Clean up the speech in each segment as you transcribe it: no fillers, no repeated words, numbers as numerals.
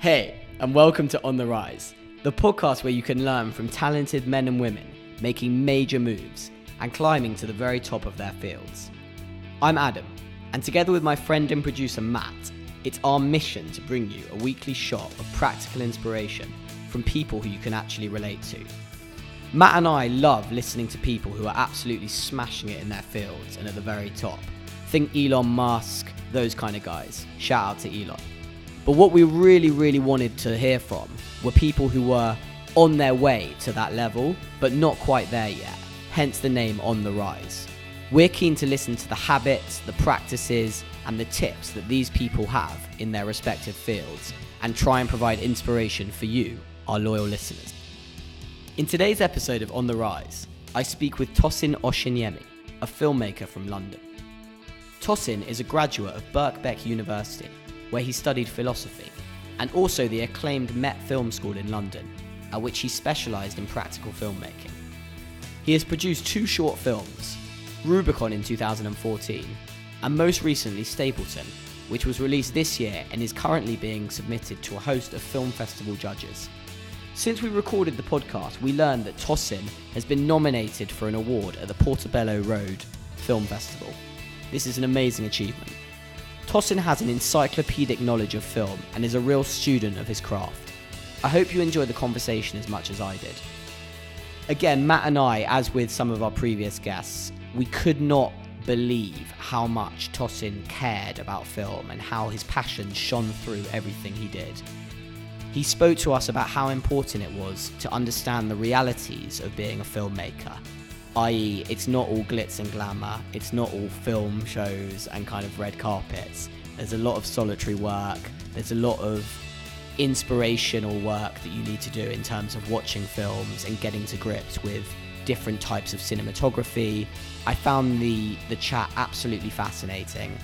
Hey, and welcome to On The Rise, the podcast where you can learn from talented men and women making major moves and climbing to the very top of their fields. I'm Adam, and together with my friend and producer Matt, it's our mission to bring you a weekly shot of practical inspiration from people who you can actually relate to. Matt and I love listening to people who are absolutely smashing it in their fields and at the very top. Think Elon Musk, those kind of guys. Shout out to Elon. But what we really wanted to hear from were people who were on their way to that level, but not quite there yet, hence the name On The Rise. We're keen to listen to the habits, the practices, and the tips that these people have in their respective fields, and try and provide inspiration for you, our loyal listeners. In today's episode of On The Rise, I speak with Tosin Oshinyemi, a filmmaker from London. Tosin is a graduate of Birkbeck University, where he studied philosophy, and also the acclaimed Met Film School in London, at which he specialised in practical filmmaking. He has produced two short films, Rubicon in 2014, and most recently Stapleton, which was released this year and is currently being submitted to a host of film festival judges. Since we recorded the podcast, we learned that Tosin has been nominated for an award at the Portobello Road Film Festival. This is an amazing achievement. Tosin has an encyclopedic knowledge of film and is a real student of his craft. I hope you enjoy the conversation as much as I did. Again, Matt and I, as with some of our previous guests, we could not believe how much Tosin cared about film and how his passion shone through everything he did. He spoke to us about how important it was to understand the realities of being a filmmaker, i.e. it's not all glitz and glamour, it's not all film shows and kind of red carpets. There's a lot of solitary work, there's a lot of inspirational work that you need to do in terms of watching films and getting to grips with different types of cinematography. I found the chat absolutely fascinating.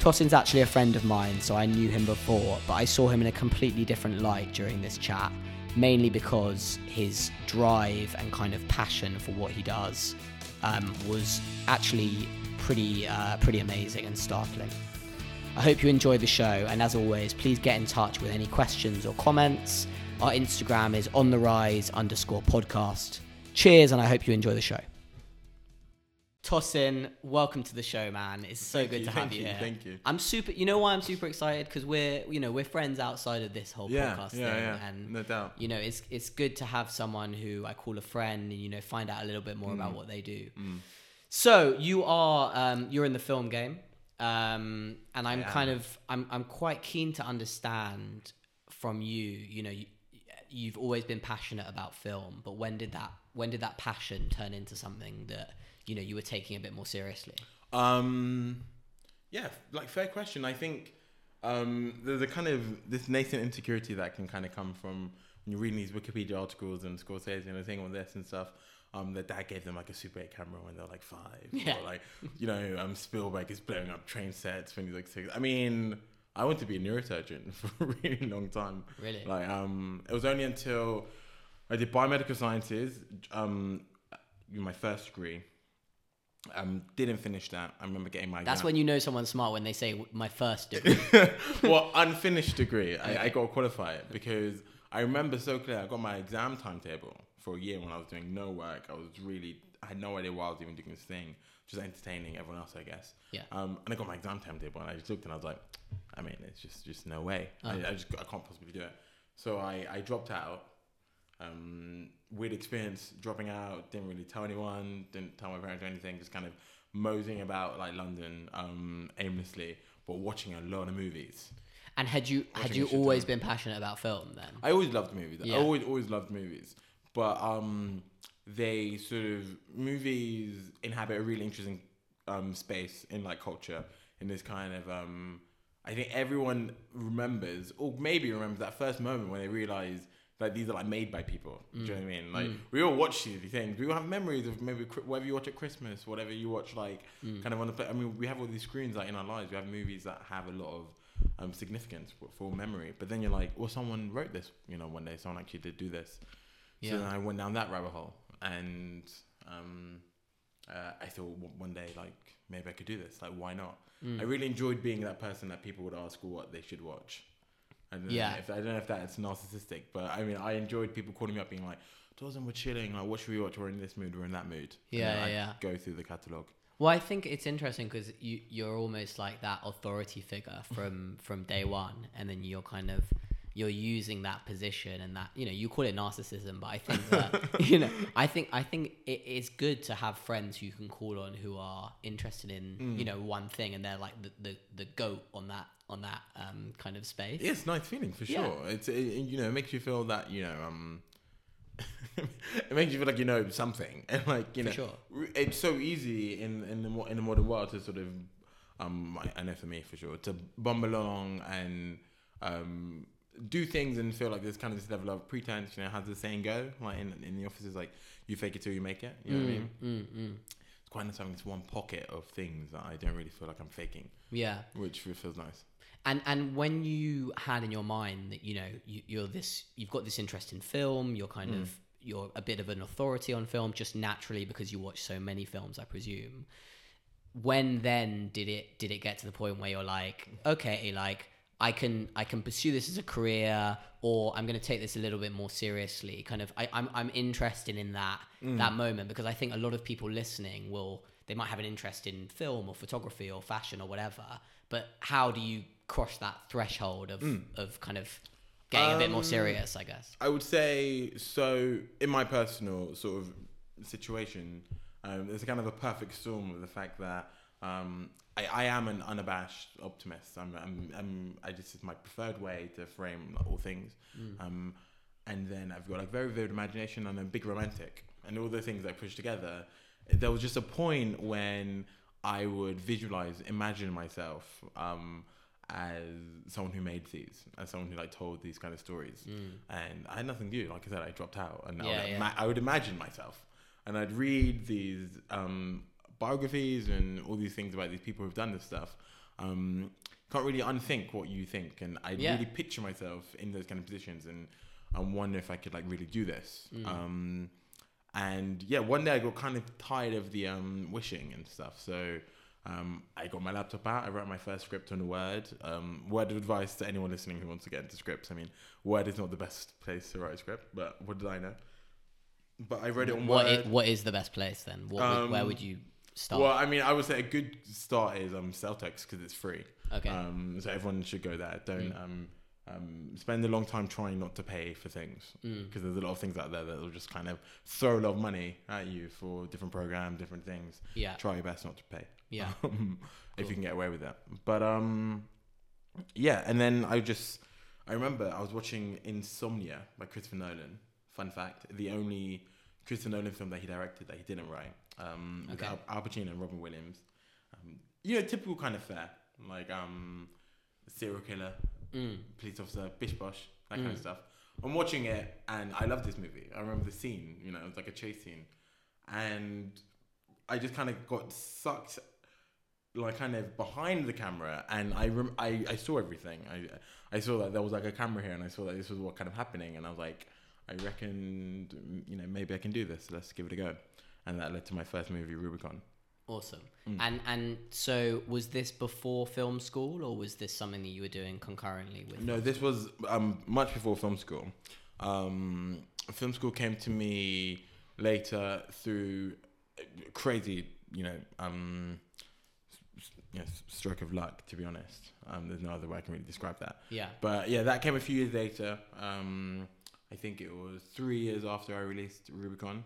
Tosin's actually a friend of mine, so I knew him before, but I saw him in a completely different light during this chat, mainly because his drive and kind of passion for what he does was actually pretty amazing and startling. I hope you enjoy the show, and as always, please get in touch with any questions or comments. Our Instagram is ontherise_podcast. Cheers, and I hope you enjoy the show. Tosin, welcome to the show, man. It's so good to have you here. Thank you. I'm super. You know why I'm super excited? Because we're friends outside of this whole podcast thing. Yeah, and no doubt. You know, it's good to have someone who I call a friend, and find out a little bit more about what they do. So you are you're in the film game, and I'm quite keen to understand from you. You've always been passionate about film, but when did that passion turn into something that you were taking a bit more seriously? Fair question. I think there's a kind of this nascent insecurity that can kind of come from when you're reading these Wikipedia articles and Scorsese and everything on this and stuff. Their dad gave them like a Super 8 camera when they were like 5. Yeah. Or Spielberg is blowing up train sets when he's like 6. I mean, I wanted to be a neurosurgeon for a really long time. Really? It was only until I did biomedical sciences, my first degree. Didn't finish that. I remember getting my That's exam. When you know someone's smart when they say my first degree. Well, unfinished degree. I got to qualify it because I remember so clear. I got my exam timetable for a year when I was doing no work. I had no idea why I was even doing this thing. Just entertaining everyone else, I guess. Yeah. And I got my exam timetable and I just looked and I was like, I mean, it's just no way. Uh-huh. I can't possibly do it. So I dropped out. Weird experience dropping out, didn't really tell anyone, didn't tell my parents or anything, just kind of moseying about London aimlessly, but watching a lot of movies. And had you always been passionate about film then? I always loved movies. Yeah. I always loved movies, but movies inhabit a really interesting space in culture, in this kind of I think everyone remembers or maybe remembers that first moment when they realise these are made by people. Do you know what I mean? We all watch these things. We all have memories of maybe whatever you watch at Christmas, whatever you watch kind of on the play. I mean, we have all these screens in our lives. We have movies that have a lot of significance for memory. But then you're like, well, someone wrote this. One day someone actually did do this. Yeah. So then I went down that rabbit hole, and I thought one day maybe I could do this. Why not? I really enjoyed being that person that people would ask what they should watch. And yeah. I don't know if that's narcissistic, but I mean, I enjoyed people calling me up being like, Tosin, we're chilling. Like, what should we watch? We're in this mood. We're in that mood. Yeah. Go through the catalogue. Well, I think it's interesting because you're almost like that authority figure from day one, and then you're using that position and that, you know, you call it narcissism, but I think that I think it is good to have friends who you can call on who are interested in one thing, and they're like the goat on that kind of space. Yeah, it's a nice feeling for sure. Yeah. It makes you feel that it makes you feel like you know something, and like you know, sure. It's so easy in the modern world to sort of I know for me for sure to bumble along and do things and feel like there's kind of this level of pretense. You know, how does the saying go? Like in the office is like you fake it till you make it. You know what I mean? It's quite nice having this one pocket of things that I don't really feel like I'm faking. Yeah, which feels nice. And when you had in your mind that you've got this interest in film, you're kind of you're a bit of an authority on film just naturally because you watch so many films, I presume. When then did it get to the point where you're like, okay, like I can pursue this as a career, or I'm going to take this a little bit more seriously? Kind of I'm interested in that moment, because I think a lot of people listening they might have an interest in film or photography or fashion or whatever, but how do you cross that threshold of kind of getting a bit more serious, I guess? I would say, so in my personal sort of situation, there's a kind of a perfect storm of the fact that I am an unabashed optimist. This is my preferred way to frame all things. And then I've got like very vivid imagination and a big romantic, and all the things I push together. There was just a point when I would imagine myself as someone who made these, as someone who like told these kind of stories, and I had nothing to do. Like I said, I dropped out, and I would imagine myself, and I'd read these biographies and all these things about these people who've done this stuff. Can't really unthink what you think, and I really picture myself in those kind of positions, and I wonder if I could like really do this. And yeah, one day I got kind of tired of the wishing and stuff, so I got my laptop out. I wrote my first script on Word. Word of advice to anyone listening who wants to get into scripts. I mean, Word is not the best place to write a script, but what did I know? But I wrote it on Word. What is the best place then? Where would you start? Well, I mean, I would say a good start is Celtx, because it's free. Okay. So everyone should go there. Don't... spend a long time trying not to pay for things, because there's a lot of things out there that will just kind of throw a lot of money at you for different programs, different things. Yeah. Try your best not to pay. Yeah. Cool. If you can get away with that. But yeah, and then I remember I was watching Insomnia by Christopher Nolan. Fun fact, the only Christopher Nolan film that he directed that he didn't write, with Al Pacino and Robin Williams. Typical kind of fare, like serial killer, police officer, bish bosh, that kind of stuff. I'm watching it and I love this movie. I remember the scene, it was like a chase scene, and I just kind of got sucked like kind of behind the camera, and I saw everything. I saw that there was like a camera here, and I saw that this was what kind of happening, and I was like, I reckon maybe I can do this, let's give it a go. And that led to my first movie, Rubicon. Awesome. And so was this before film school, or was this something that you were doing concurrently with? No, this was much before film school. Film school came to me later through crazy, stroke of luck, to be honest. There's no other way I can really describe that. Yeah. But yeah, that came a few years later. I think it was 3 years after I released Rubicon,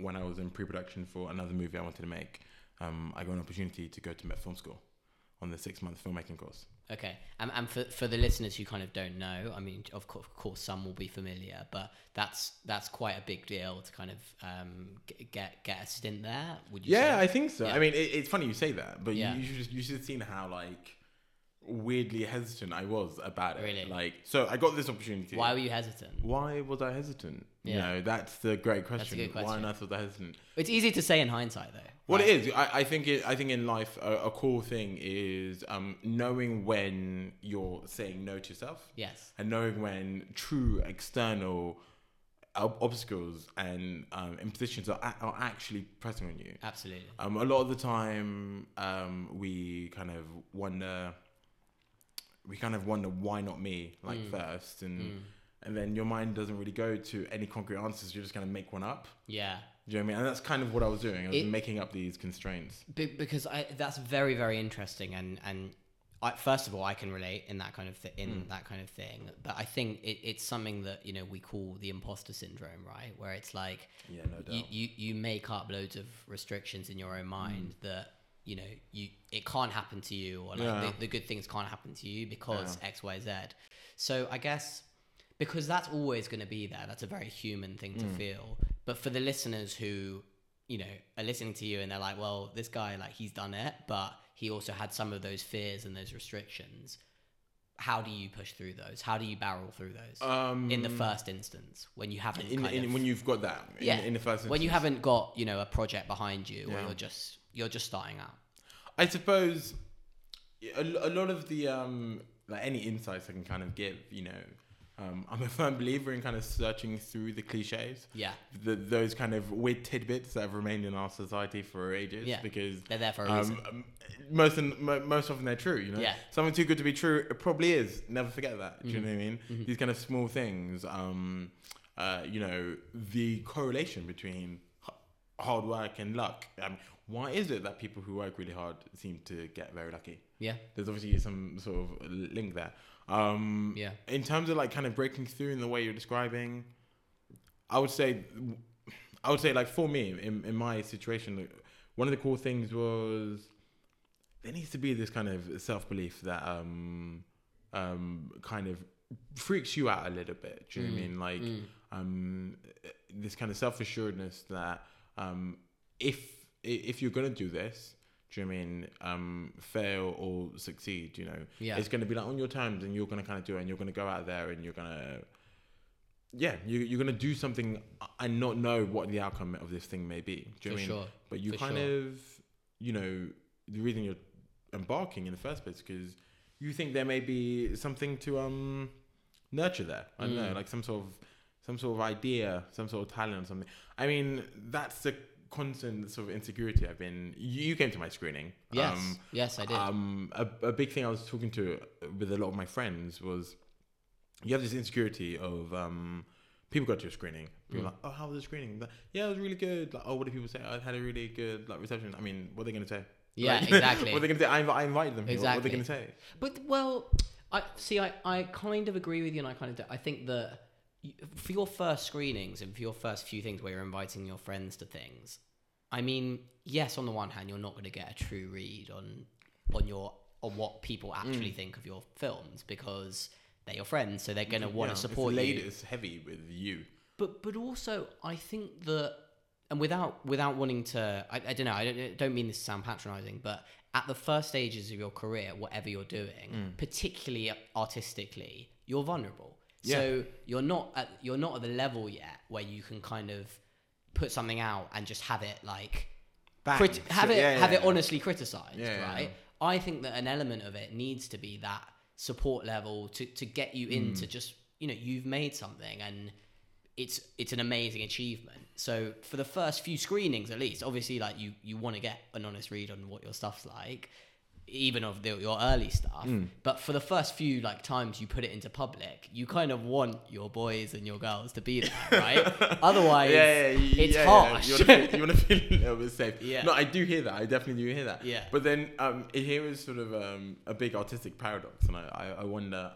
when I was in pre-production for another movie I wanted to make. I got an opportunity to go to Met Film School on the 6-month filmmaking course. Okay. And for the listeners who kind of don't know, I mean, of course some will be familiar, but that's quite a big deal to kind of get a stint there, would you say? I think so. Yeah. I mean, it's funny you say that, but you should have seen how like weirdly hesitant I was about it. Really? Like, so I got this opportunity. Why were you hesitant? Why was I hesitant? Yeah. That's the great question. That's a good question. Why on earth was I hesitant? It's easy to say in hindsight, though. Well, right? It is. I think in life, a cool thing is knowing when you're saying no to yourself. Yes. And knowing when true external obstacles and impositions are actually pressing on you. Absolutely. A lot of the time, we kind of wonder we kind of wonder why not me, like first, and then your mind doesn't really go to any concrete answers. You're just going to make one up. Yeah. Do you know what I mean? And that's kind of what I was doing. I was making up these constraints. Because that's very, very interesting. And I, first of all, I can relate in that kind of thing. But I think it's something that, you know, we call the imposter syndrome, right? Where it's like, yeah, no doubt. You make up loads of restrictions in your own mind that, you know, it can't happen to you, or like the good things can't happen to you because X, Y, Z. So I guess, because that's always going to be there. That's a very human thing to feel. But for the listeners who, you know, are listening to you and they're like, well, this guy, like, he's done it, but he also had some of those fears and those restrictions. How do you push through those? How do you barrel through those in the first instance when you haven't when you've got that in the first instance, when you haven't got, you know, a project behind you or you're just starting out? I suppose a lot of the like any insights I can kind of give, you know. I'm a firm believer in kind of searching through the cliches. Yeah. Those kind of weird tidbits that have remained in our society for ages. Yeah. Because they're there for a reason. Most often they're true, you know? Yeah. Something too good to be true, it probably is. Never forget that. Do you know what I mean? Mm-hmm. These kind of small things. You know, the correlation between hard work and luck. Why is it that people who work really hard seem to get very lucky? Yeah. There's obviously some sort of link there. In terms of like kind of breaking through in the way you're describing, I would say like for me in my situation, one of the cool things was there needs to be this kind of self-belief that kind of freaks you out a little bit. Do you know what I mean? Like this kind of self-assuredness that if you're gonna do this, do you know what I mean, fail or succeed, you know? Yeah. It's going to be like on your terms, and you're going to kind of do it, and you're going to go out there and you're going to, you're going to do something and not know what the outcome of this thing may be. Do you know what I mean? Sure. But you of, you know, the reason you're embarking in the first place is because you think there may be something to nurture there. I don't know, like some sort of idea, some sort of talent or something. I mean, that's the constant sort of insecurity I've been. You came to my screening. Yes, I did. A big thing I was talking to with a lot of my friends was you have this insecurity of people got to your screening. People like, oh, how was the screening? Like, yeah, it was really good. Like, oh, what did people say? I had a really good like reception. I mean, what are they going to say? Yeah, like, exactly. What are they going to say? I invited them. Exactly. What are they going to say? But well, I kind of agree with you, and I kind of do. I think that for your first screenings and for your first few things where you're inviting your friends to things, I mean, yes, on the one hand, you're not going to get a true read on what people actually think of your films because they're your friends, so they're going to want to support you. It's heavy with you. But also, I think that, and without wanting to, I don't know, I don't mean this to sound patronising, but at the first stages of your career, whatever you're doing, particularly artistically, you're vulnerable. Yeah. So you're not at the level yet where you can kind of put something out and just have it like honestly criticised, right? Yeah. I think that an element of it needs to be that support level to get you into just, you know, you've made something and it's an amazing achievement. So for the first few screenings, at least, obviously, like you want to get an honest read on what your stuff's like, even of your early stuff, but for the first few like times you put it into public, you kind of want your boys and your girls to be there, right? Otherwise, it's harsh. Yeah. You want to feel a little bit safe. Yeah. No, I do hear that. I definitely do hear that. Yeah. But then here is sort of a big artistic paradox, and I wonder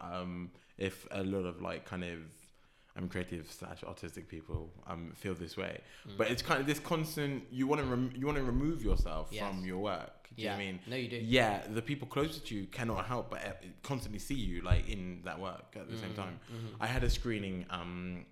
if a lot of like kind of creative / autistic people feel this way, but it's kind of this constant. You want to remove yourself from your work. Do you know what I mean? No, you do. Yeah, the people closest to you cannot help but constantly see you like in that work at the same time. Mm-hmm. I had a screening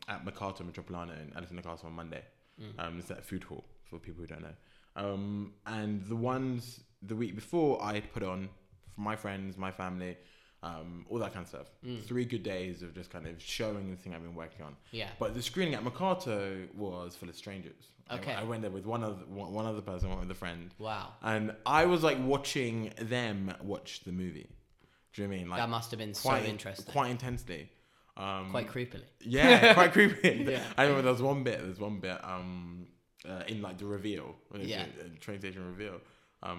at MacArthur Metropolitan in Edison Glass on Monday. It's at a food hall for people who don't know. And the ones the week before I had put on for my friends, my family, all that kind of stuff. 3 good days of just kind of showing the thing I've been working on. Yeah. But the screening at Mikato was full of strangers. Okay. I went there with one other person, one with a friend. Wow. And I was like watching them watch the movie. Do you know what I mean? Like, that must have been so interesting. Quite intensely. Quite creepily. Yeah, quite creepy. Yeah. I remember there was one bit in like the reveal, train station reveal. I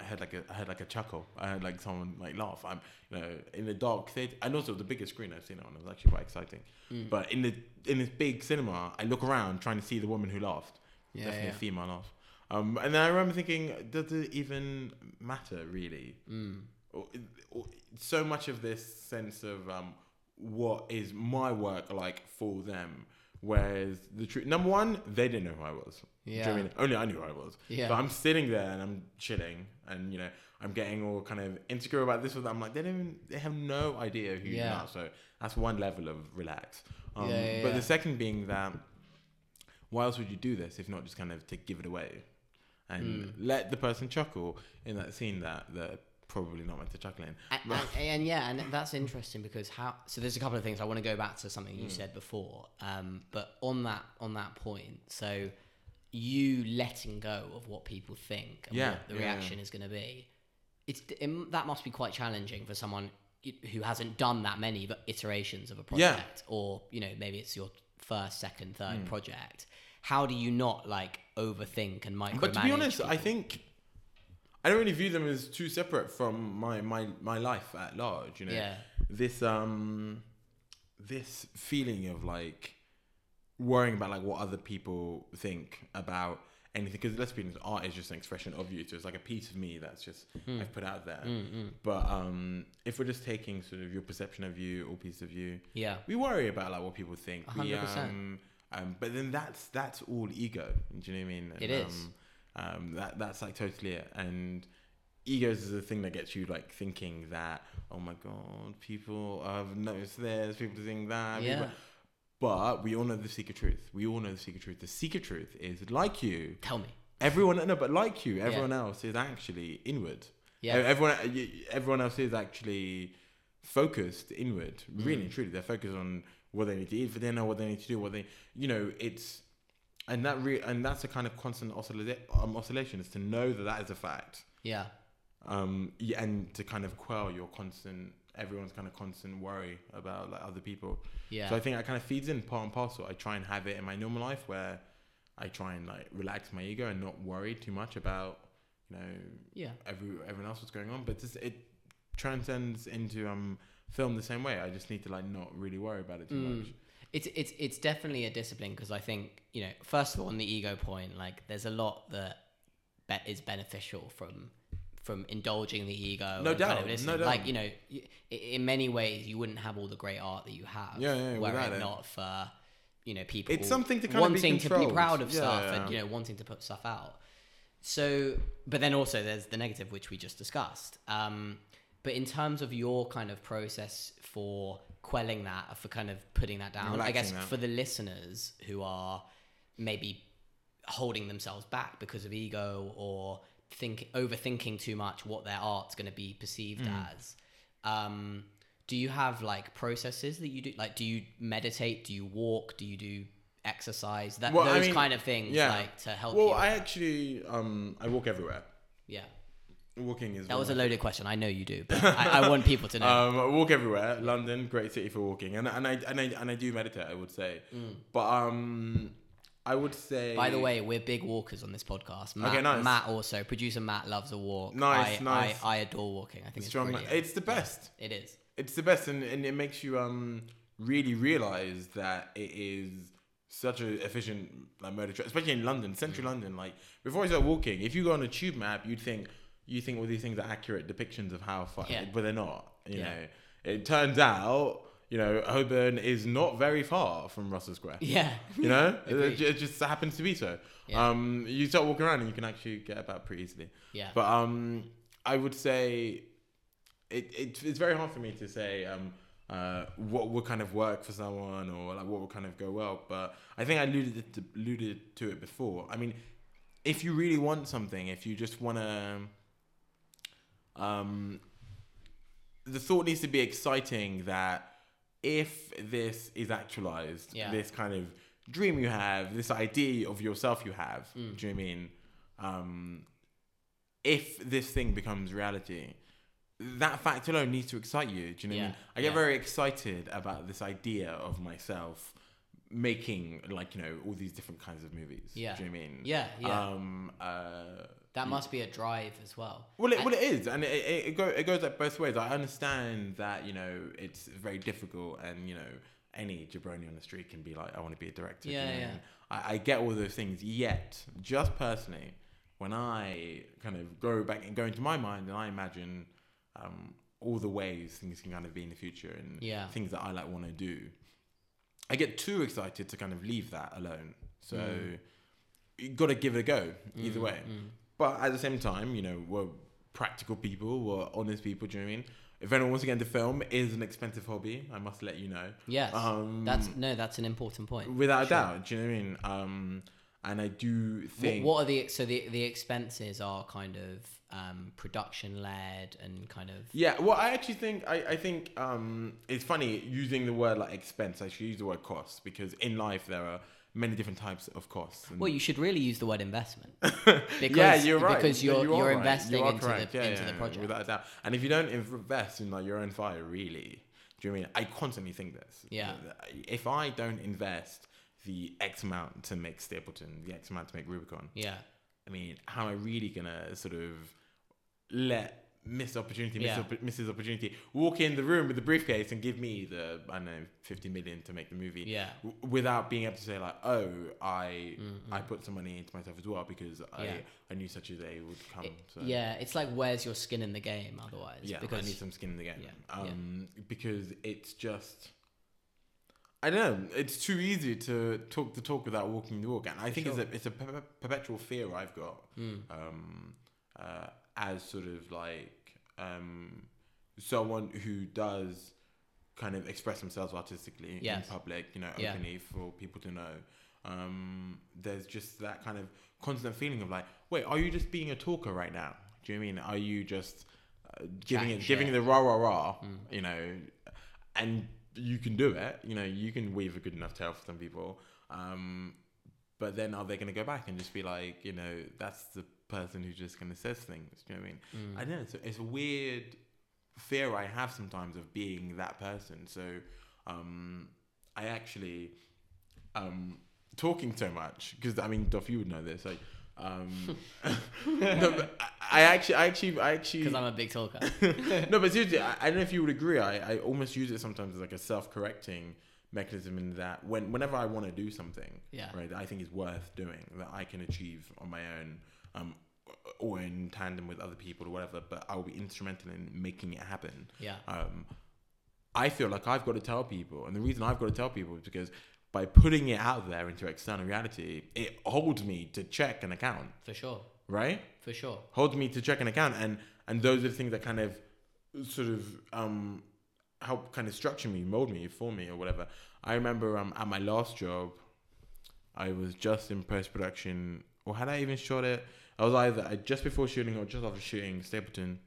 had like a chuckle. I had like someone like laugh. I'm, you know, in the dark theater, and also the biggest screen I've seen it on. It was actually quite exciting. Mm. But in this big cinema, I look around trying to see the woman who laughed. Yeah, definitely a female laugh. And then I remember thinking, does it even matter really? Mm. So much of this sense of what is my work like for them. Whereas the truth, number one, they didn't know who I was. Yeah. Do you know what I mean? Only I knew who I was. Yeah. So I'm sitting there and I'm chilling, and you know, I'm getting all kind of insecure about this or that. I'm like, they have no idea who you are. So that's one level of relax. But the second being that, why else would you do this if not just kind of to give it away, and let the person chuckle in that scene that they're probably not meant to chuckle in. And that's interesting because so there's a couple of things I want to go back to something you said before, but on that point, so you letting go of what people think and what the reaction is going to be, that must be quite challenging for someone who hasn't done that many iterations of a project, or you know, maybe it's your first, second, third project. How do you not like overthink and micromanage? But to be honest, people? I think I don't really view them as too separate from my life at large. You know, this feeling of like worrying about like what other people think about anything. Because let's be honest, art is just an expression of you. So it's like a piece of me that's just I've put out there. Mm-hmm. But if we're just taking sort of your perception of you or piece of you, we worry about like what people think. 100%. But then that's all ego. Do you know what I mean? It is. That's like totally it. And egos is the thing that gets you like thinking that, oh my God, people have noticed this, people think that. Yeah. But we all know the secret truth. The secret truth is, like you. Tell me. Everyone else is actually inward. Yeah. Everyone else is actually focused inward. Really, truly, they're focused on what they need to eat for dinner, what they need to do, and that's a kind of constant oscillation, is to know that is a fact. Yeah. And to kind of quell your everyone's constant worry about like other people. Yeah. So I think that kind of feeds in part and parcel. I try and have it in my normal life where I try and like relax my ego and not worry too much about, you know, everyone else, what's going on. But it transcends into film the same way. I just need to like not really worry about it too much. It's definitely a discipline, because I think, you know, first of all, on the ego point, like there's a lot that is beneficial from indulging the ego. No doubt. Like, you know, in many ways, you wouldn't have all the great art that you have. Yeah, were it not for, you know, people it's something to kind wanting of be to be proud of stuff and, you know, wanting to put stuff out. So, but then also there's the negative, which we just discussed. But in terms of your kind of process for quelling that, for kind of putting that down, relaxing, I guess, for the listeners who are maybe holding themselves back because of ego or overthinking too much what their art's going to be perceived as, do you have like processes that you do? Like, do you meditate? Do you walk? Do you do exercise? Kind of things like to help you? Well, I actually I walk everywhere. Yeah. Walking is... That was a loaded question. I know you do, but I want people to know. I walk everywhere. London, great city for walking. And I do meditate, I would say. But I would say... By the way, we're big walkers on this podcast. Matt, okay, nice. Matt also, producer Matt, loves a walk. Nice. I adore walking. I think it's brilliant. It's the best. Yeah, it is. It's the best, and it makes you really realise that it is such an efficient like mode of transport, especially in London, central London. Like, before I start walking, if you go on a tube map, you think all these things are accurate depictions of how far, but they're not. You know, it turns out, you know, Holborn is not very far from Russell Square. Yeah, you know, it just happens to be so. Yeah. You start walking around and you can actually get about pretty easily. Yeah, but I would say it's very hard for me to say what would kind of work for someone or like what would kind of go well. But I think I alluded to it before. I mean, if you really want something, if you just want to. The thought needs to be exciting that if this is actualized, this kind of dream you have, this idea of yourself you have, do you know what I mean? If this thing becomes reality, that fact alone needs to excite you. Do you know what I mean? I get very excited about this idea of myself making, like, you know, all these different kinds of movies. Yeah. Do you know what I mean? Yeah. That must be a drive as well. Well, it is, and it goes like both ways. I understand that, you know, it's very difficult, and, you know, any jabroni on the street can be like, I want to be a director. Yeah, you know? I get all those things. Yet, just personally, when I kind of go back and go into my mind and I imagine all the ways things can kind of be in the future and things that I like want to do, I get too excited to kind of leave that alone. So you got to give it a go either way. But at the same time, you know, we're practical people, we're honest people, do you know what I mean? If anyone wants to get into film, it is an expensive hobby, I must let you know. Yes, that's an important point. Without a doubt, do you know what I mean? And I do think... What are the expenses are kind of production-led and kind of... Yeah, well, I actually think, I think it's funny using the word like expense, I should use the word cost, because in life there are many different types of costs. Well, you should really use the word investment. Yeah, you're right. Because you're right. Investing you into, the project. Without a doubt. And if you don't invest in like your own fire, really, do you know what I mean? I constantly think this. Yeah. If I don't invest the X amount to make Stapleton, the X amount to make Rubicon, I mean, how am I really going to sort of let Mrs. Opportunity walk in the room with the briefcase and give me the, I don't know, 50 million to make the movie without being able to say like, oh, I put some money into myself as well because I knew such a day would come. It's like, where's your skin in the game otherwise? Yeah, because I need some skin in the game. Yeah. Because it's just, I don't know, it's too easy to talk the talk without walking the walk. And I think it's a perpetual fear I've got. As sort of like someone who does kind of express themselves artistically in public, you know, openly for people to know. There's just that kind of constant feeling of like, wait, are you just being a talker right now? Do you know what I mean? Are you just giving the rah-rah-rah, you know, and you can do it, you know, you can wave a good enough tale for some people. But then are they going to go back and just be like, you know, that's the person who just kind of says things, do you know what I mean? I don't know, it's a weird fear I have sometimes of being that person. So I actually talking so much, because I mean, Duff, you would know this, like no, I actually because I'm a big talker. No, but seriously, I don't know if you would agree, I almost use it sometimes as like a self-correcting mechanism, in that whenever I want to do something right, that I think is worth doing, that I can achieve on my own, or in tandem with other people or whatever, but I'll be instrumental in making it happen. I feel like I've got to tell people, and the reason I've got to tell people is because by putting it out there into external reality, it holds me to check and account. For sure holds me to check and account, and those are the things that kind of sort of help kind of structure me, mold me, form me or whatever. I remember at my last job, I was just in post-production, or had I even shot it? I was either just before shooting or just after shooting Stapleton.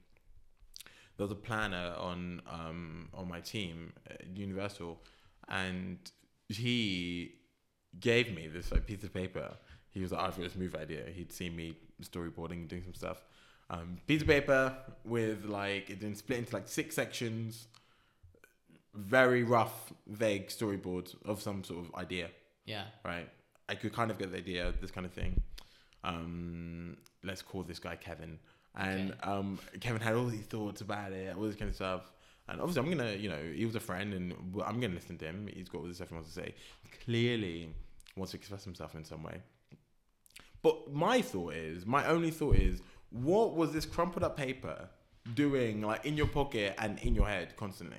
There was a planner on my team at Universal, and he gave me this like piece of paper. He was like, I've got this movie idea. He'd seen me storyboarding and doing some stuff. Piece of paper with like, it's been split into like 6 sections. Very rough, vague storyboards of some sort of idea. Yeah. Right? I could kind of get the idea of this kind of thing. Let's call this guy Kevin. And Kevin had all these thoughts about it, all this kind of stuff. And obviously I'm going to, you know, he was a friend and I'm going to listen to him. He's got all this stuff he wants to say. Clearly wants to express himself in some way. But my only thought is, what was this crumpled up paper doing like in your pocket and in your head constantly?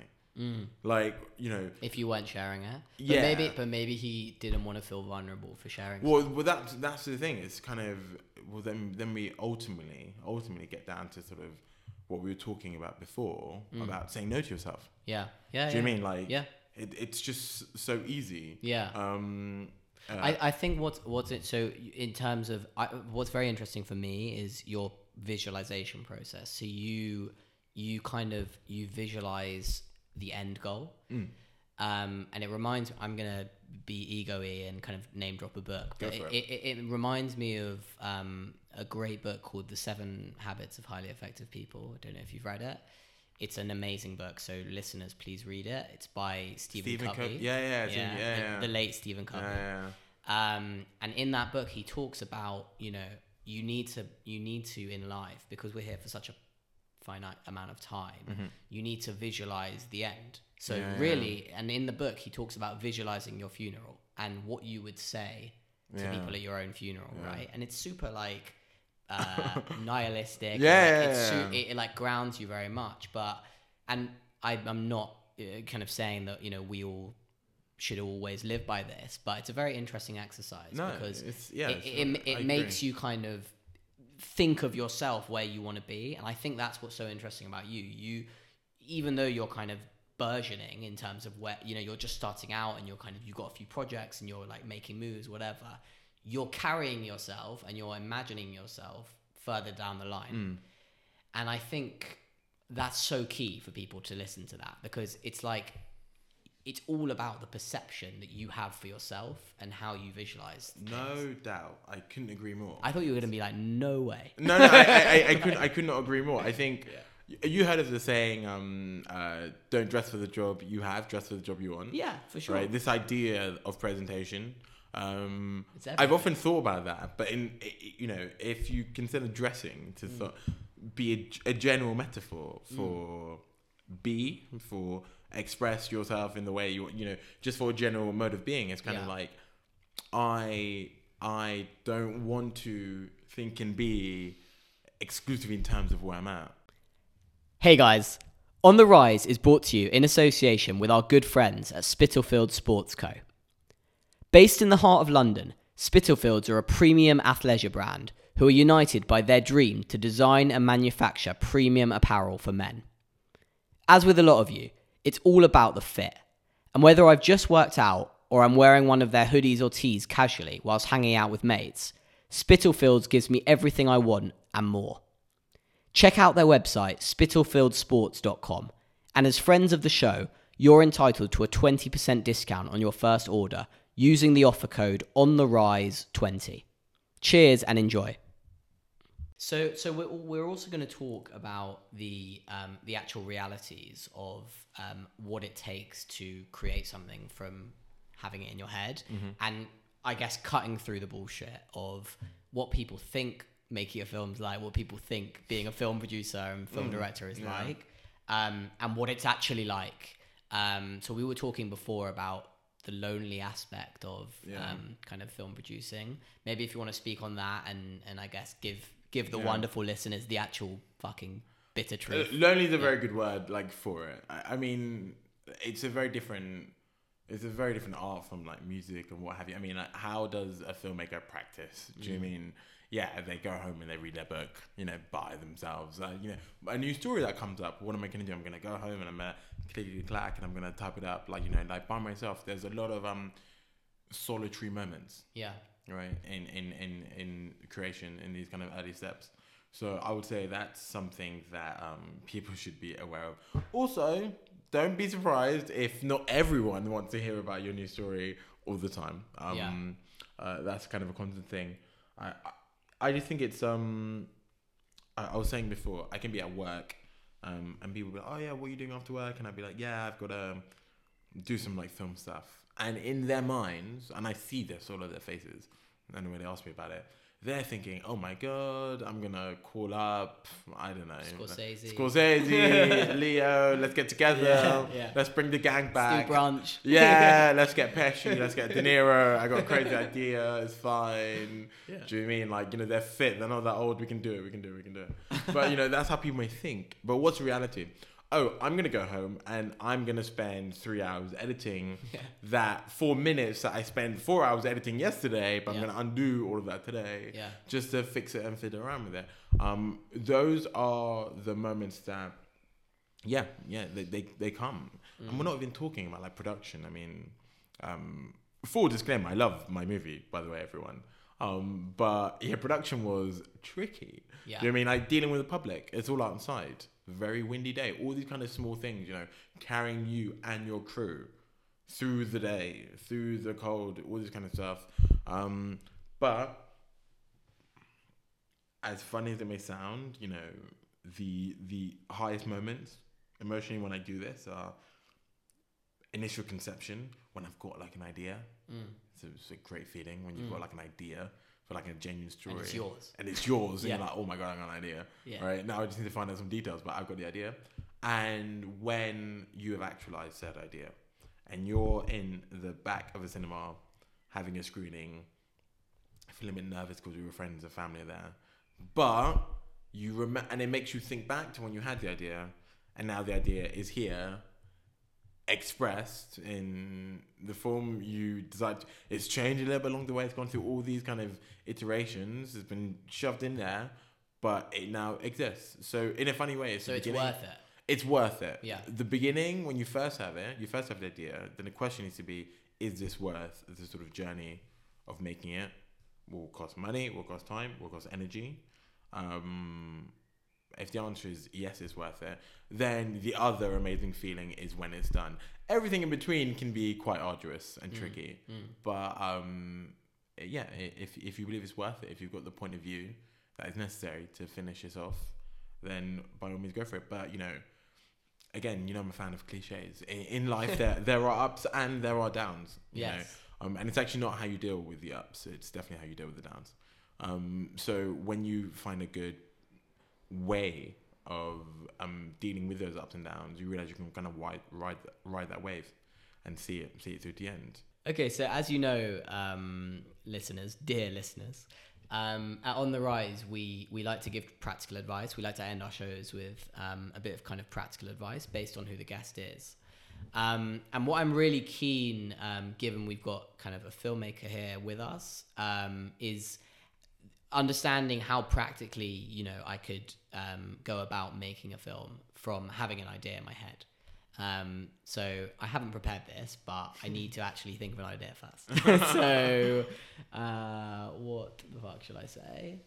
Like, you know, if you weren't sharing it, but maybe he didn't want to feel vulnerable for sharing. Well, that's the thing. It's kind of then we ultimately get down to sort of what we were talking about before about saying no to yourself. Yeah. Do you mean like it's just so easy? Yeah. I think what's it? So in terms of what's very interesting for me is your visualization process. So you visualize the end goal, and it reminds me, I'm gonna be egoy and kind of name drop a book, but it reminds me of a great book called The 7 Habits of Highly Effective People. I don't know if you've read it. It's an amazing book, so listeners, please read it. It's by Stephen Covey. The late Stephen Covey. And in that book he talks about, you know, you need to in life, because we're here for such a finite amount of time, mm-hmm. you need to visualize the end. So yeah, really, yeah. And in the book, he talks about visualizing your funeral and what you would say to yeah. people at your own funeral, yeah. right? And it's super like nihilistic. Yeah, like, it like grounds you very much. But and I'm not kind of saying that, you know, we all should always live by this, but it's a very interesting exercise because it makes you kind of think of yourself where you want to be. And I think that's what's so interesting about you. You, even though you're kind of burgeoning in terms of where, you know, you're just starting out and you're kind of, you've got a few projects and you're like making moves, whatever, you're carrying yourself and you're imagining yourself further down the line. Mm. And I think that's so key for people to listen to that, because it's like, it's all about the perception that you have for yourself and how you visualize things. No doubt. I couldn't agree more. I thought you were going to be like, no way. No, I could not agree more. I think... Yeah. You heard of the saying, don't dress for the job you have, dress for the job you want. Yeah, for sure. Right? This idea of presentation. I've often thought about that, but if you consider dressing to be a general metaphor for for express yourself in the way you, just for a general mode of being, it's kind of like, I don't want to think and be exclusively in terms of where I'm at. Hey guys, On The Rise is brought to you in association with our good friends at Spitalfield Sports Co. Based in the heart of London, Spitalfields are a premium athleisure brand who are united by their dream to design and manufacture premium apparel for men. As with a lot of you, it's all about the fit. And whether I've just worked out or I'm wearing one of their hoodies or tees casually whilst hanging out with mates, Spitalfields gives me everything I want and more. Check out their website, Spitalfieldsports.com, and as friends of the show, you're entitled to a 20% discount on your first order using the offer code ONTHERISE20. Cheers and enjoy. So we're also going to talk about the actual realities of what it takes to create something from having it in your head, mm-hmm. and I guess cutting through the bullshit of what people think making a film's like, what people think being a film producer and film director is like, and what it's actually like. So we were talking before about the lonely aspect of kind of film producing. Maybe if you want to speak on that and I guess give the wonderful listeners the actual fucking bitter truth. Lonely is a very good word for it. I mean, it's a very different art from like music and what have you. I mean, like, how does a filmmaker practice? Do you mean... Yeah, they go home and they read their book, by themselves. A new story that comes up, what am I going to do? I'm going to go home and I'm going to click-clack and I'm going to type it up, by myself. There's a lot of solitary moments. Yeah. Right? In creation, in these kind of early steps. So I would say that's something that people should be aware of. Also, don't be surprised if not everyone wants to hear about your new story all the time. That's kind of a constant thing. I just think it's, I was saying before, I can be at work, and people will be like, oh yeah, what are you doing after work? And I'd be like, yeah, I've got to do some film stuff. And in their minds, and I see this all over their faces, and when they ask me about it, they're thinking, oh my God, I'm going to call up, I don't know. Scorsese, Leo, let's get together. Yeah. Let's bring the gang back. Let's do brunch. Yeah, let's get Pesci, let's get De Niro. I got a crazy idea, it's fine. Yeah. Do you mean? They're fit, they're not that old, we can do it. But, that's how people may think. But what's reality? Oh, I'm going to go home and I'm going to spend 3 hours editing that 4 minutes that I spent 4 hours editing yesterday, but I'm going to undo all of that today just to fix it and fiddle around with it. Those are the moments that, they come. Mm. And we're not even talking about production. I mean, full disclaimer, I love my movie, by the way, everyone. But production was tricky. Yeah. Do you know what I mean? Dealing with the public, it's all outside. Very windy day, all these kind of small things, carrying you and your crew through the day, through the cold, all this kind of stuff. But as funny as it may sound, the highest moments emotionally when I do this are initial conception when I've got like an idea. So it's a great feeling when you've got like an idea for like a genuine story. And it's yours. And you're like, oh my God, I got an idea. Yeah. Right? Now I just need to find out some details, but I've got the idea. And when you have actualized that idea and you're in the back of a cinema having a screening, I feel a bit nervous because we were friends and family there. But you remember, and it makes you think back to when you had the idea, and now the idea is here, expressed in the form you decide. It's changed a little bit along the way. It's gone through all these kind of iterations. It's been shoved in there, but it now exists. So in a funny way, it's worth it. It's worth it. Yeah. The beginning, when you first have it, you first have the idea. Then the question needs to be: is this worth the sort of journey of making it? Will cost money. Will cost time. Will cost energy. If the answer is yes, it's worth it, then the other amazing feeling is when it's done. Everything in between can be quite arduous and tricky, but yeah, if you believe it's worth it, if you've got the point of view that is necessary to finish this off, then by all means go for it. But you know, again, you know, I'm a fan of cliches. In life, there are ups and there are downs. You know? And it's actually not how you deal with the ups; it's definitely how you deal with the downs. So when you find a good way of dealing with those ups and downs, you realize you can kind of ride that wave and see it through to the end. Okay, so as you know, dear listeners, at On The Rise, we like to give practical advice. We like to end our shows with a bit of kind of practical advice based on who the guest is. And what I'm really keen, given we've got kind of a filmmaker here with us, is understanding how practically, you know, I could go about making a film from having an idea in my head. So I haven't prepared this, but I need to actually think of an idea first. So what the fuck should I say?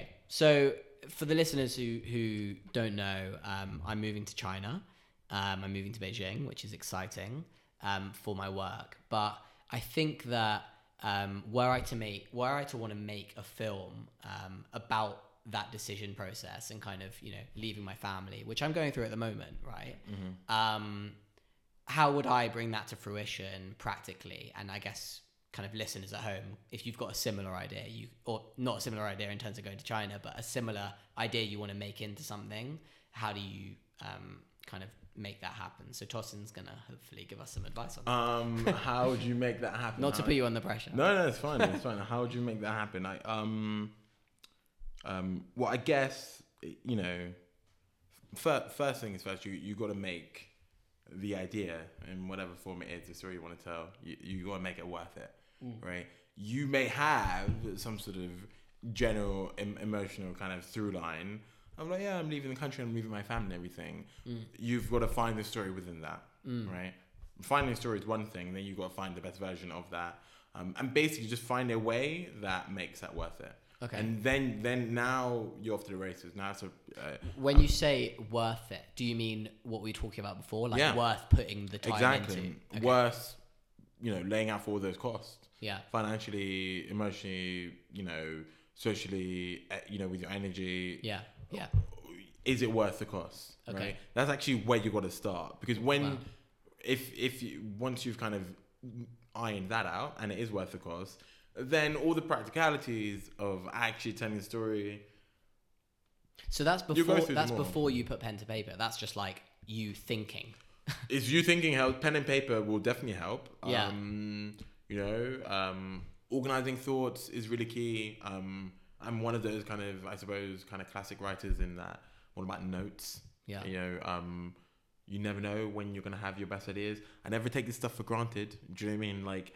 Okay. So for the listeners who don't know, I'm moving to China. I'm moving to Beijing, which is exciting for my work. But I think that were I to want to make a film about that decision process and kind of, you know, leaving my family, which I'm going through at the moment, right? Mm-hmm. How would I bring that to fruition practically? And I guess kind of listeners at home, if you've got a similar idea, or not a similar idea in terms of going to China, but a similar idea you want to make into something, how do you kind of make that happen? So Tosin's gonna hopefully give us some advice on that. How would you make that happen? Not to put you under pressure. No, it's fine. How would you make that happen? Well, I guess, you know, first thing is first, you got to make the idea in whatever form it is, the story you want to tell. You got to make it worth it, right? You may have some sort of general emotional kind of through line. I'm like, yeah, I'm leaving the country, I'm leaving my family and everything. You've got to find the story within that, right? Finding a story is one thing, then you've got to find the best version of that. And basically just find a way that makes that worth it. Okay. And then now you're off to the races. Now it's when you say worth it, do you mean what we were talking about before? Like worth putting the time into? Okay. Worth, you know, laying out for all those costs. Yeah. Financially, emotionally, you know, socially, you know, with your energy. Yeah. Yeah. Is it worth the cost? Okay. Right? That's actually where you got to start, because once you've kind of ironed that out and it is worth the cost, then all the practicalities of actually telling the story. So that's before you put pen to paper. That's just like you thinking. Is you thinking helps? Pen and paper will definitely help. Yeah. Organizing thoughts is really key. I'm one of those kind of, I suppose, kind of classic writers in that. What about notes? Yeah. You know, you never know when you're going to have your best ideas. I never take this stuff for granted. Do you know what I mean? Like,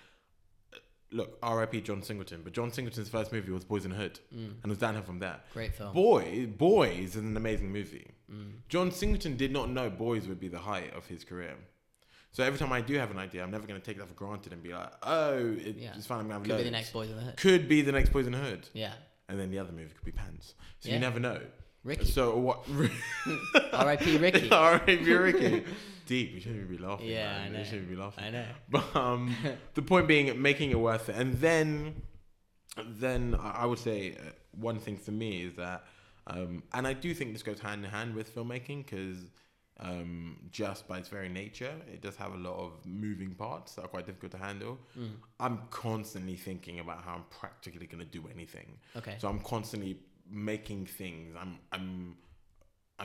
look, R.I.P. John Singleton, but John Singleton's first movie was Boys in the Hood, and it was downhill from there. Great film. Boys is an amazing movie. John Singleton did not know Boys would be the height of his career. So every time I do have an idea, I'm never going to take that for granted and be like, oh, it's fine, I'm going to have loads. Could be the next Boys in the Hood. Yeah. And then the other movie could be Pants. So you never know. Ricky. So what? R.I.P. Ricky. R.I.P. Ricky. Deep. We shouldn't be laughing. Yeah, man. I know. We shouldn't be laughing. I know. But the point being, making it worth it. And then I would say one thing for me is that, and I do think this goes hand in hand with filmmaking, because just by its very nature. It does have a lot of moving parts that are quite difficult to handle. Mm. I'm constantly thinking about how I'm practically going to do anything. Okay. So I'm constantly making things. I'm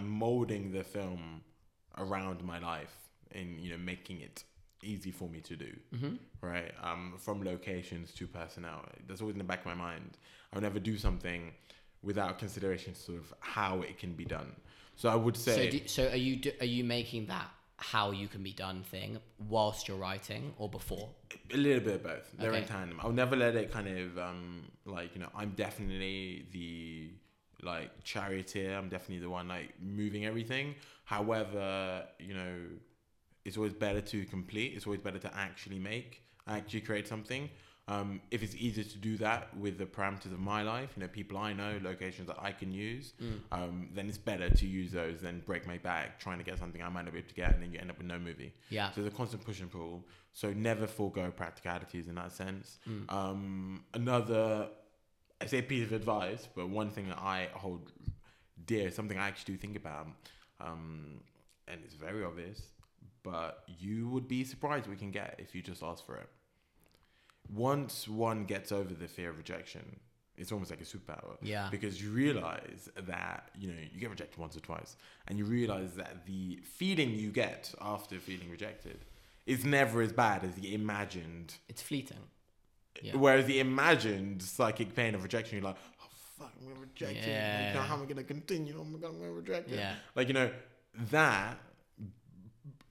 molding the film around my life and, you know, making it easy for me to do. Mm-hmm. Right. From locations to personnel. That's always in the back of my mind. I'll never do something without consideration sort of how it can be done. So I would say. So are you making that how you can be done thing whilst you're writing or before? A little bit of both. They're in tandem. I'll never let it kind of I'm definitely the charioteer. I'm definitely the one moving everything. However, it's always better to complete. It's always better to actually create something. If it's easier to do that with the parameters of my life, people I know, locations that I can use, then it's better to use those than break my back trying to get something I might not be able to get, and then you end up with no movie. Yeah. So there's a constant push and pull. So never forego practicalities in that sense. Mm. Another, I say piece of advice, but one thing that I hold dear, something I actually do think about, and it's very obvious, but you would be surprised what you can get if you just ask for it. Once one gets over the fear of rejection, it's almost like a superpower. Yeah. Because you realize that, you get rejected once or twice, and you realize that the feeling you get after feeling rejected is never as bad as the imagined. It's fleeting. Yeah. Whereas the imagined psychic pain of rejection, you're like, oh, fuck, I'm going to reject it. Yeah. How am I going to continue? Oh my God, I'm going to reject it. Yeah. That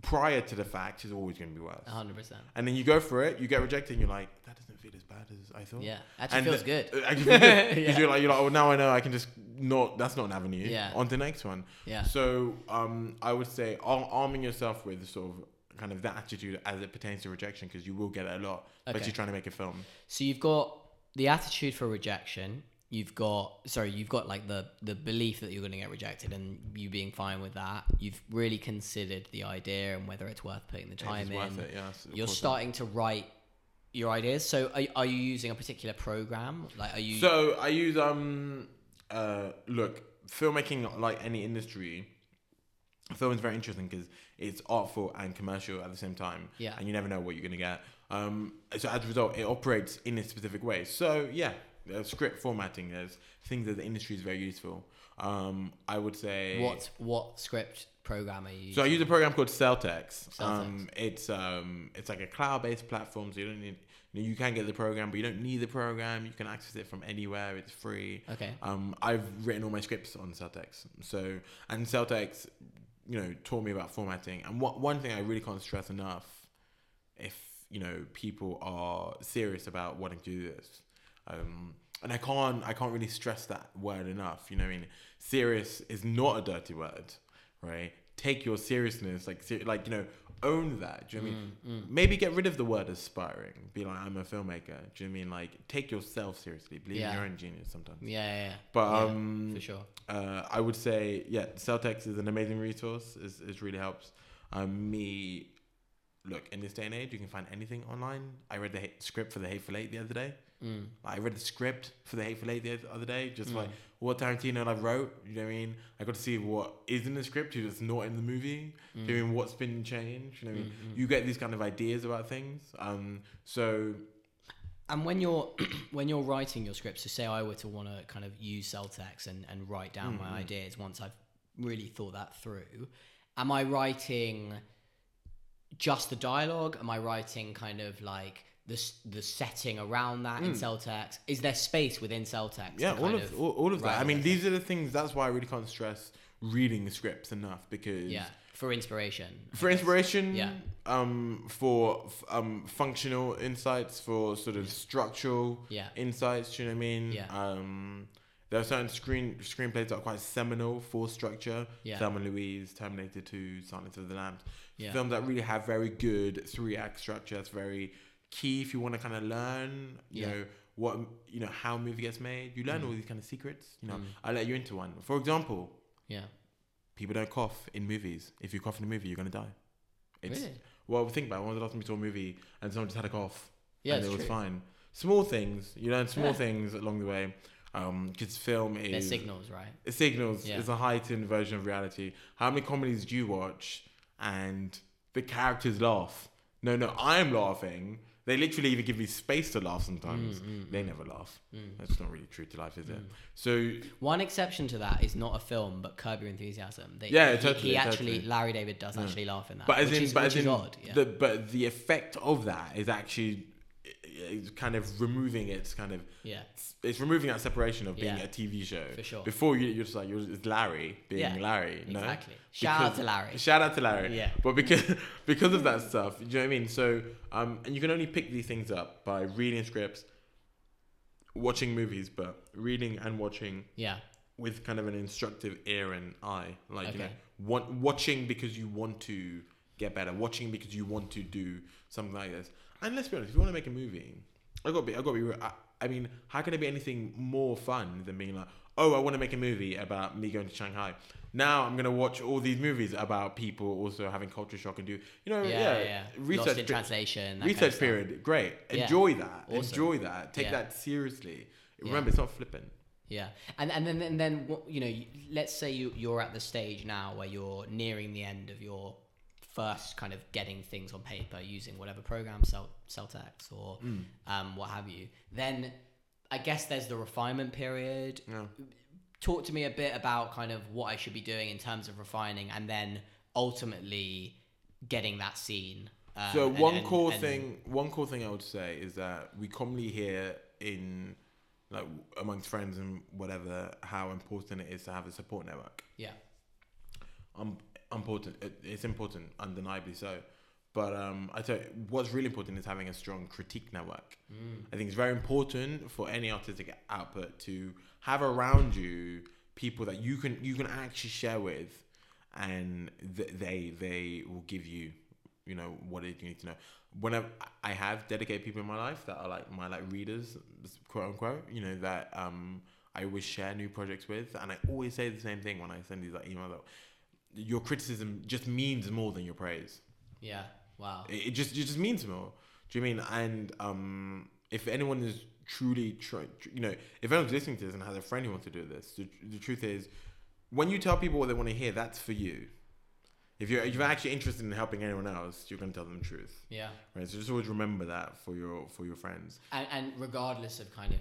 prior to the fact is always going to be worse. 100%. And then you go for it, you get rejected, and you're like, that doesn't feel as bad as I thought. Yeah, actually feels good. Actually feels good. Yeah. You're like, oh, now I know I can just not. That's not an avenue. Yeah. On to the next one. Yeah. So I would say arming yourself with sort of kind of that attitude as it pertains to rejection, because you will get it a lot, okay, but you're trying to make a film. So you've got the attitude for rejection. You've got the belief that you're going to get rejected and you being fine with that. You've really considered the idea and whether it's worth putting the time in. You're starting to write your ideas. So are you using a particular program? So I use, filmmaking, like any industry, film is very interesting because it's artful and commercial at the same time. Yeah. And you never know what you're going to get. So as a result, it operates in a specific way. So yeah. Script formatting, there's things that the industry is very useful. I would say... What script program are you using? So I use a program called Celtx. It's like a cloud-based platform, so you don't need... You can get the program, but you don't need the program. You can access it from anywhere. It's free. Okay. I've written all my scripts on Celtx. So, and Celtx, taught me about formatting. And one thing I really can't stress enough, if, people are serious about wanting to do this, and I can't really stress that word enough. Serious is not a dirty word, right? Take your seriousness, own that. Do you know what I mean? Mm. Maybe get rid of the word aspiring. Be like, I'm a filmmaker. Do you know what I mean? Take yourself seriously. Believe in your own genius sometimes. Yeah. But for sure. I would say, Celtx is an amazing resource. It really helps me. Look, in this day and age, you can find anything online. I read the script for the Hateful Eight the other day. Mm. I read the script for the Hateful Eight the other day, just what Tarantino and I wrote. You know what I mean? I got to see what is in the script, who's not in the movie, doing what's been changed. You know what I mean? You get these kind of ideas about things. And when you're writing your script, so say I were to want to kind of use Celtx and write down my ideas once I've really thought that through, am I writing just the dialogue? Am I writing kind of the setting around that in Celtx? Is there space within Celtx? Yeah, all of that. I mean, these are the things. That's why I really can't stress reading the scripts enough, because for inspiration. For inspiration, for functional insights, for sort of structural insights. Do you know what I mean? Yeah. There are certain screenplays that are quite seminal for structure. Yeah. Thelma and Louise, Terminator 2, Silence of the Lambs. Yeah. Films that really have very good 3-act structure. That's very key if you want to kind of learn, know, what, how a movie gets made. You learn all these kind of secrets. I'll let you into one. For example, people don't cough in movies. If you cough in a movie, you're going to die. Really? Well, think about it. When was the last time you saw a movie and someone just had a cough? Yeah, and it was fine. Small things. You learn small things along the way. Because film is... They're signals, right? It signals. Yeah. It's a heightened version of reality. How many comedies do you watch and the characters laugh? No, I'm laughing. They literally even give me space to laugh sometimes. They never laugh. That's not really true to life, is it? So one exception to that is not a film, but Curb Your Enthusiasm. He actually Larry David does actually laugh in that, which is odd. Yeah. But the effect of that is actually... It's kind of removing its kind of it's removing that separation of being a TV show. For sure. Before you're just like it's Larry being Larry. No? Exactly. Shout out to Larry. Yeah. But because of that stuff, do you know what I mean? So and you can only pick these things up by reading scripts, watching movies, but reading and watching with kind of an instructive ear and eye. Like you know, watching because you want to get better, watching because you want to do something like this. And let's be honest, if you want to make a movie, I mean, how can it be anything more fun than being like, oh, I want to make a movie about me going to Shanghai. Now I'm going to watch all these movies about people also having culture shock and do, you know, research. Lost in translation. That research kind of period. Great. Yeah. Enjoy that. Awesome. Enjoy that. Take that seriously. Remember, it's not flippant. Yeah. And then, you know, let's say you're at the stage now where you're nearing the end of your first kind of getting things on paper using whatever program, Celtx or what have you, then I guess there's the refinement period. Yeah. Talk to me a bit about kind of what I should be doing in terms of refining and then ultimately getting that scene. So one core thing I would say is that we commonly hear in like amongst friends and whatever how important it is to have a support network. Yeah. It's important, undeniably so, but I tell you, what's really important is having a strong critique network. I think it's very important for any artistic output to have around you people that you can actually share with, and they will give you what it is you need to know. Whenever I have dedicated people in my life that are like my like readers, quote unquote, you know, that I always share new projects with, and I always say the same thing when I send these like emails out. Your criticism just means more than your praise. Yeah. Wow. It just means more. Do you mean? And if anyone is truly if anyone's listening to this and has a friend who wants to do this, the truth is, when you tell people what they want to hear, that's for you. If you're actually interested in helping anyone else, you're going to tell them the truth. Yeah. Right. So just always remember that for your friends. And regardless of kind of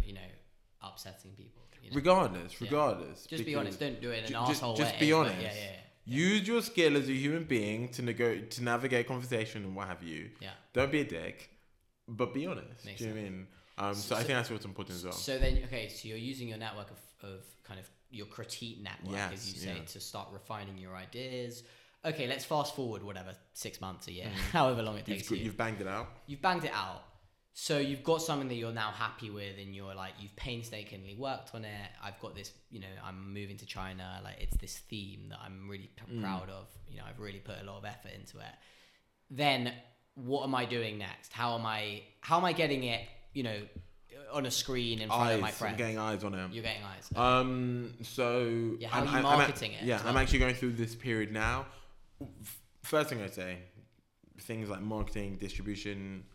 upsetting people. You know? Regardless. Just be honest. Don't do it in an arsehole way. Just be honest. Yeah. Use your skill as a human being to navigate conversation and what have you. Yeah. Don't be a dick, but be honest. Makes sense. Do you know what I mean? So I think that's what's important as well. So then, okay, so you're using your network of kind of your critique network, as you say, to start refining your ideas. Okay, let's fast forward whatever, 6 months, a year, however long it takes you. You've banged it out. So you've got something that you're now happy with and you're like, you've painstakingly worked on it. I've got this, I'm moving to China. Like it's this theme that I'm really proud of. I've really put a lot of effort into it. Then what am I doing next? How am I getting it, on a screen in front of my friends? I'm getting eyes on it. You're getting eyes. Okay. So... Yeah, how are you marketing it? Yeah, I'm actually going through this period now. First thing I say, things like marketing, distribution,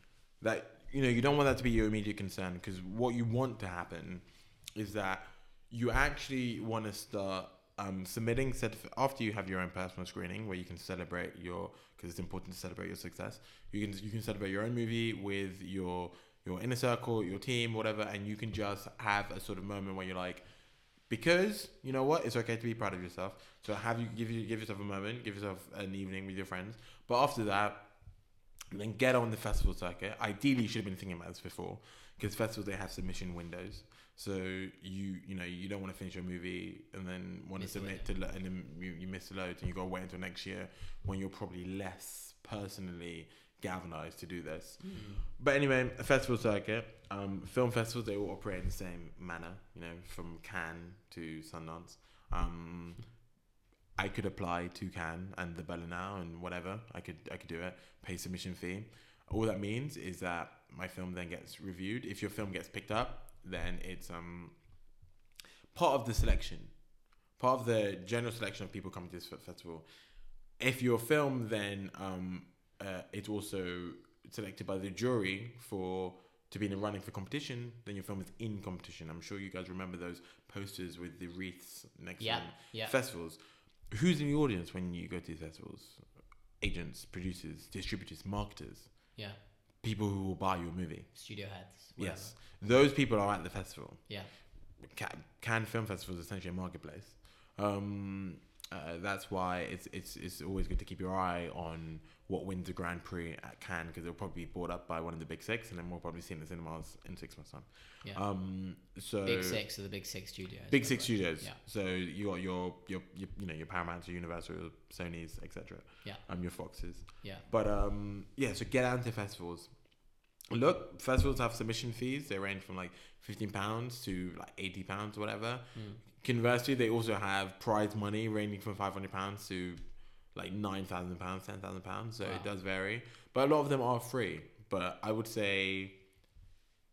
that... you don't want that to be your immediate concern, because what you want to happen is that you actually want to start submitting after you have your own personal screening where you can celebrate because it's important to celebrate your success. You can celebrate your own movie with your inner circle, your team, whatever, and you can just have a sort of moment where you're like, because you know what, it's okay to be proud of yourself. So give yourself a moment, give yourself an evening with your friends. But after that, then get on the festival circuit. Ideally, you should have been thinking about this before, because festivals, they have submission windows. So you don't want to finish your movie and then want to submit to, and then you miss a load, and you got to wait until next year when you're probably less personally galvanized to do this. But anyway, a festival circuit, film festivals, they all operate in the same manner. From Cannes to Sundance. I could apply to Cannes and the Berlinale and whatever. I could do it. Pay submission fee. All that means is that my film then gets reviewed. If your film gets picked up, then it's part of the selection, part of the general selection of people coming to this festival. If your film then it's also selected by the jury for to be in the running for competition, then your film is in competition. I'm sure you guys remember those posters with the wreaths next to festivals. Who's in the audience when you go to these festivals? Agents, producers, distributors, marketers. Yeah. People who will buy your movie. Studio heads. Whatever. Yes. Those people are at the festival. Yeah. Cannes Film Festival is essentially a marketplace. That's why it's always good to keep your eye on what wins the Grand Prix at Cannes, because it'll probably be bought up by one of the big six, and then we'll probably see it in the cinemas in 6 months' time. Yeah. So big six are the big six studios. Big six studios. Yeah. So you got your Paramount, your Universal, your Sony's, etc. Yeah. Your Foxes. Yeah. But so get out to festivals. Look, festivals have submission fees. They range from like £15 to like £80 or whatever. Mm. Conversely, they also have prize money ranging from £500 to like £9,000, £10,000. So it does vary. But a lot of them are free. But I would say,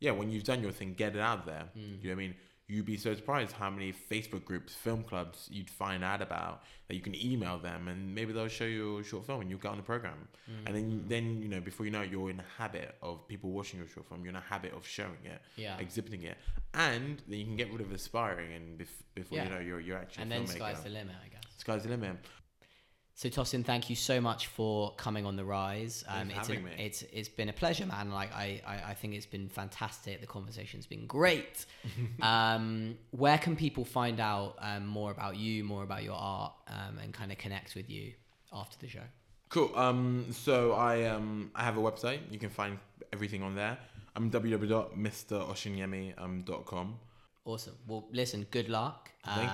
when you've done your thing, get it out there. Mm. You know what I mean? You'd be so surprised how many Facebook groups, film clubs you'd find out about that you can email them, and maybe they'll show you a short film and you'll get on the program. Mm-hmm. And then you know, before you know it, you're in the habit of people watching your short film. You're in a habit of showing it, exhibiting it, and then you can get rid of aspiring. And before you know, you're actually. And then sky's the limit, I guess. Sky's the limit. So Tosin, thank you so much for coming on The Rise. It's been a pleasure, man. Like I think it's been fantastic. The conversation's been great. Where can people find out more about you, more about your art, and kind of connect with you after the show? Cool. So I have a website. You can find everything on there. I'm www.mroshinyemi.com. Awesome. Well, listen, good luck. Thank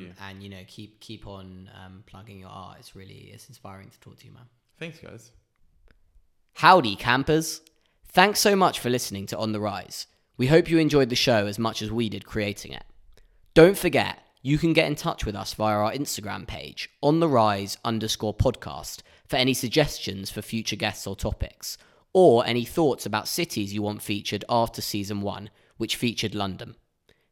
you. And, you know, keep on plugging your art. It's inspiring to talk to you, man. Thanks, guys. Howdy, campers. Thanks so much for listening to On The Rise. We hope you enjoyed the show as much as we did creating it. Don't forget, you can get in touch with us via our Instagram page, ontherise_podcast, for any suggestions for future guests or topics, or any thoughts about cities you want featured after season 1, which featured London.